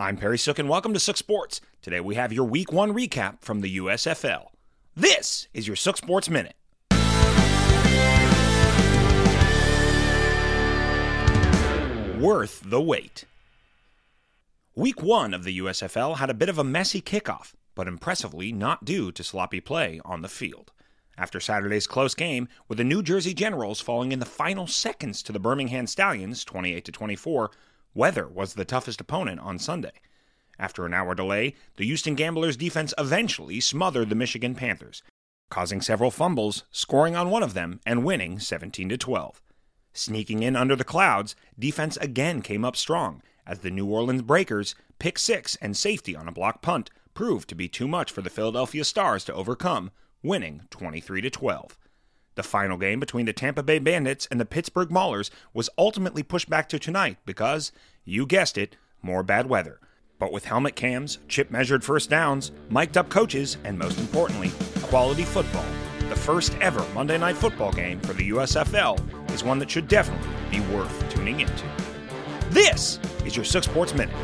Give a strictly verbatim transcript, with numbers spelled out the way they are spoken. I'm Perry Sook, and welcome to Sook Sports. Today we have your Week one recap from the U S F L. This is your Sook Sports Minute. Worth the wait. Week one of the U S F L had a bit of a messy kickoff, but impressively not due to sloppy play on the field. After Saturday's close game, with the New Jersey Generals falling in the final seconds to the Birmingham Stallions, twenty-eight to twenty-four, weather was the toughest opponent on Sunday. After an hour delay, the Houston Gamblers' defense eventually smothered the Michigan Panthers, causing several fumbles, scoring on one of them, and winning seventeen to twelve. Sneaking in under the clouds, defense again came up strong, as the New Orleans Breakers' pick six and safety on a block punt proved to be too much for the Philadelphia Stars to overcome, winning twenty-three to twelve. The final game between the Tampa Bay Bandits and the Pittsburgh Maulers was ultimately pushed back to tonight because, you guessed it, more bad weather. But with helmet cams, chip-measured first downs, mic'd up coaches, and most importantly, quality football, the first ever Monday Night Football game for the U S F L is one that should definitely be worth tuning into. This is your Sook Sports Minute.